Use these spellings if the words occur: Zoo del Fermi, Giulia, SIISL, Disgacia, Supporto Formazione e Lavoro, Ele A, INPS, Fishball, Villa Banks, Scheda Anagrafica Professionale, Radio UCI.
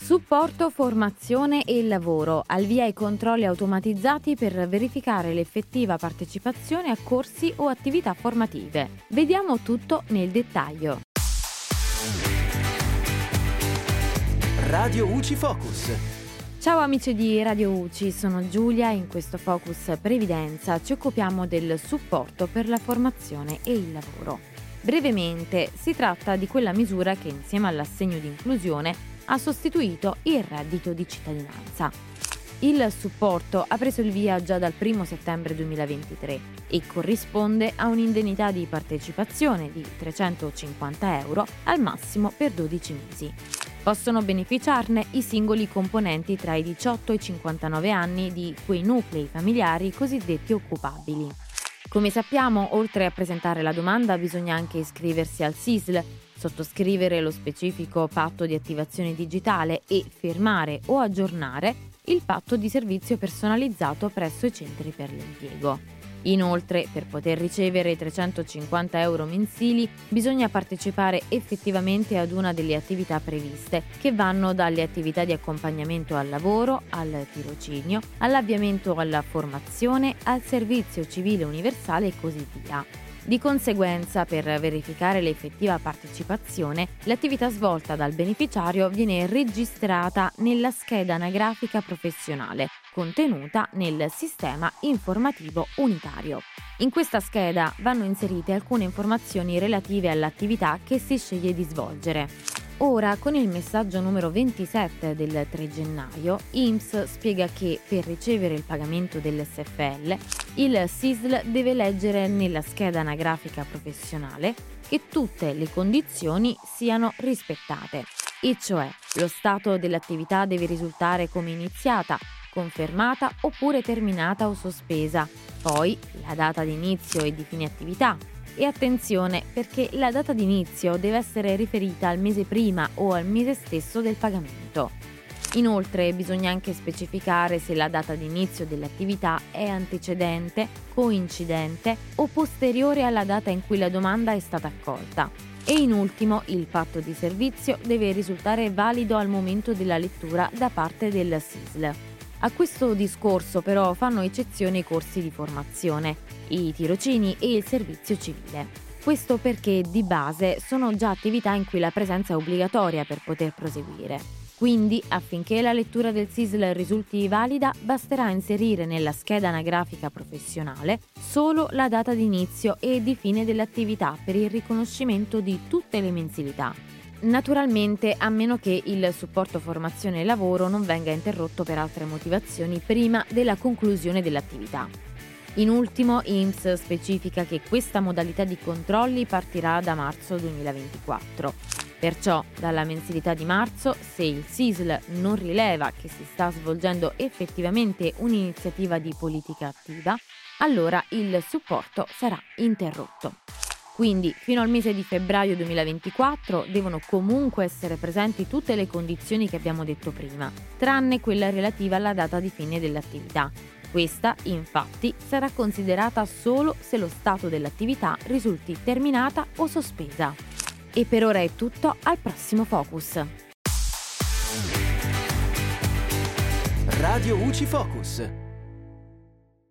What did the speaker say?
Supporto Formazione e Lavoro, al via i controlli automatizzati per verificare l'effettiva partecipazione a corsi o attività formative. Vediamo tutto nel dettaglio. Radio UCI Focus. Ciao amici di Radio UCI, sono Giulia e in questo Focus Previdenza ci occupiamo del supporto per la formazione e il lavoro. Brevemente, si tratta di quella misura che insieme all'assegno di inclusione ha sostituito il reddito di cittadinanza. Il supporto ha preso il via già dal 1 settembre 2023 e corrisponde a un'indennità di partecipazione di 350 euro al massimo per 12 mesi. Possono beneficiarne i singoli componenti tra i 18 e i 59 anni di quei nuclei familiari cosiddetti occupabili. Come sappiamo, oltre a presentare la domanda, bisogna anche iscriversi al SIISL, sottoscrivere lo specifico patto di attivazione digitale e firmare o aggiornare il patto di servizio personalizzato presso i centri per l'impiego. Inoltre, per poter ricevere 350 euro mensili, bisogna partecipare effettivamente ad una delle attività previste, che vanno dalle attività di accompagnamento al lavoro, al tirocinio, all'avviamento alla formazione, al servizio civile universale e così via. Di conseguenza, per verificare l'effettiva partecipazione, l'attività svolta dal beneficiario viene registrata nella scheda anagrafica professionale, contenuta nel sistema informativo unitario. In questa scheda vanno inserite alcune informazioni relative all'attività che si sceglie di svolgere. Ora, con il messaggio numero 27 del 3 gennaio, INPS spiega che per ricevere il pagamento dell'SFL, il SIISL deve leggere nella scheda anagrafica professionale che tutte le condizioni siano rispettate, e cioè lo stato dell'attività deve risultare come iniziata, confermata oppure terminata o sospesa, poi la data di inizio e di fine attività. E attenzione, perché la data di inizio deve essere riferita al mese prima o al mese stesso del pagamento. Inoltre bisogna anche specificare se la data di inizio dell'attività è antecedente, coincidente o posteriore alla data in cui la domanda è stata accolta. E in ultimo, il patto di servizio deve risultare valido al momento della lettura da parte del SIISL. A questo discorso però fanno eccezione i corsi di formazione, i tirocini e il servizio civile. Questo perché di base sono già attività in cui la presenza è obbligatoria per poter proseguire. Quindi, affinché la lettura del SIISL risulti valida, basterà inserire nella scheda anagrafica professionale solo la data di inizio e di fine dell'attività per il riconoscimento di tutte le mensilità. Naturalmente, a meno che il supporto formazione e lavoro non venga interrotto per altre motivazioni prima della conclusione dell'attività. In ultimo, INPS specifica che questa modalità di controlli partirà da marzo 2024. Perciò, dalla mensilità di marzo, se il SIISL non rileva che si sta svolgendo effettivamente un'iniziativa di politica attiva, allora il supporto sarà interrotto. Quindi, fino al mese di febbraio 2024 devono comunque essere presenti tutte le condizioni che abbiamo detto prima, tranne quella relativa alla data di fine dell'attività. Questa, infatti, sarà considerata solo se lo stato dell'attività risulti terminata o sospesa. E per ora è tutto, al prossimo Focus. Radio UCI Focus.